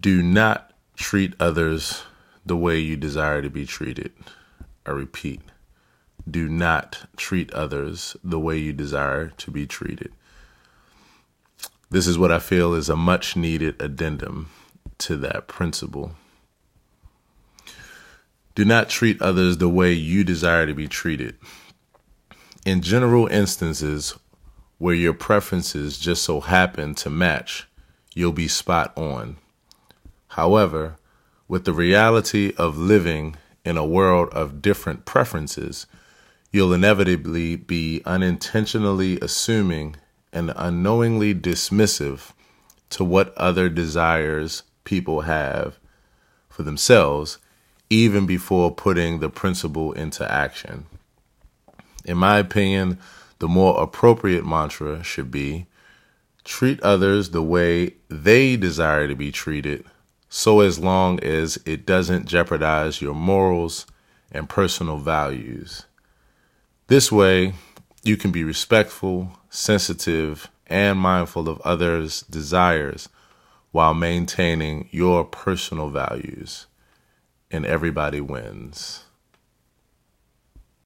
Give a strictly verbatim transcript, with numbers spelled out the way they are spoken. Do not treat others the way you desire to be treated. I repeat, do not treat others the way you desire to be treated. This is what I feel is a much needed addendum to that principle. Do not treat others the way you desire to be treated. In general instances where your preferences just so happen to match, you'll be spot on. However, with the reality of living in a world of different preferences, you'll inevitably be unintentionally assuming and unknowingly dismissive to what other desires people have for themselves, even before putting the principle into action. In my opinion, the more appropriate mantra should be, treat others the way they desire to be treated, so as long as it doesn't jeopardize your morals and personal values. This way, you can be respectful, sensitive, and mindful of others' desires while maintaining your personal values. And everybody wins.